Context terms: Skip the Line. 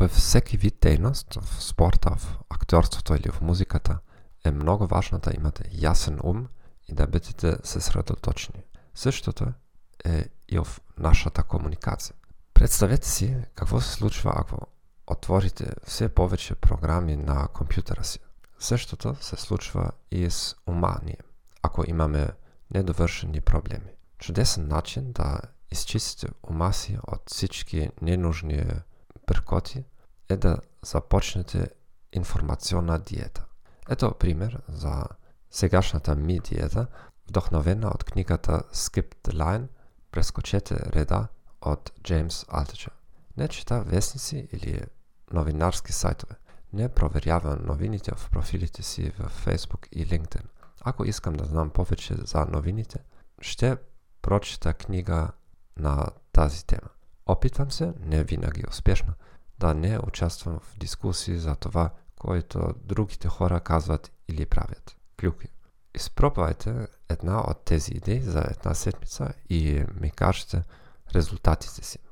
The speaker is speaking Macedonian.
Във всеки вид дейност, в спорта, в актьорството или в музиката, е много важно да имате ясен ум и да бъдете съсредоточени. Същото е и в нашата комуникация. Представете си какво се случва, ако отворите все повече програми на компютъра си. Същото се случва и с ума ни, ако имаме недовършени проблеми. Чудесен начин да изчистите ума си от всички ненужни бъркоти е да започнете информационна диета. Ето пример за сегашната ми диета, вдъхновена от книгата Skip the Line, прескочете реда от James Altucher. Не чета вестници или новинарски сайтове. Не проверява новините в профилите си в Facebook и LinkedIn. Ако искам да знам повече за новините, ще прочета книга на тази тема. Опитвам се, не винаги успешно, да не участвам в дискусии за това, което другите хора казват или правят. Клюки. Изпробвайте една от тези идеи за една седмица и ми кажете резултатите си.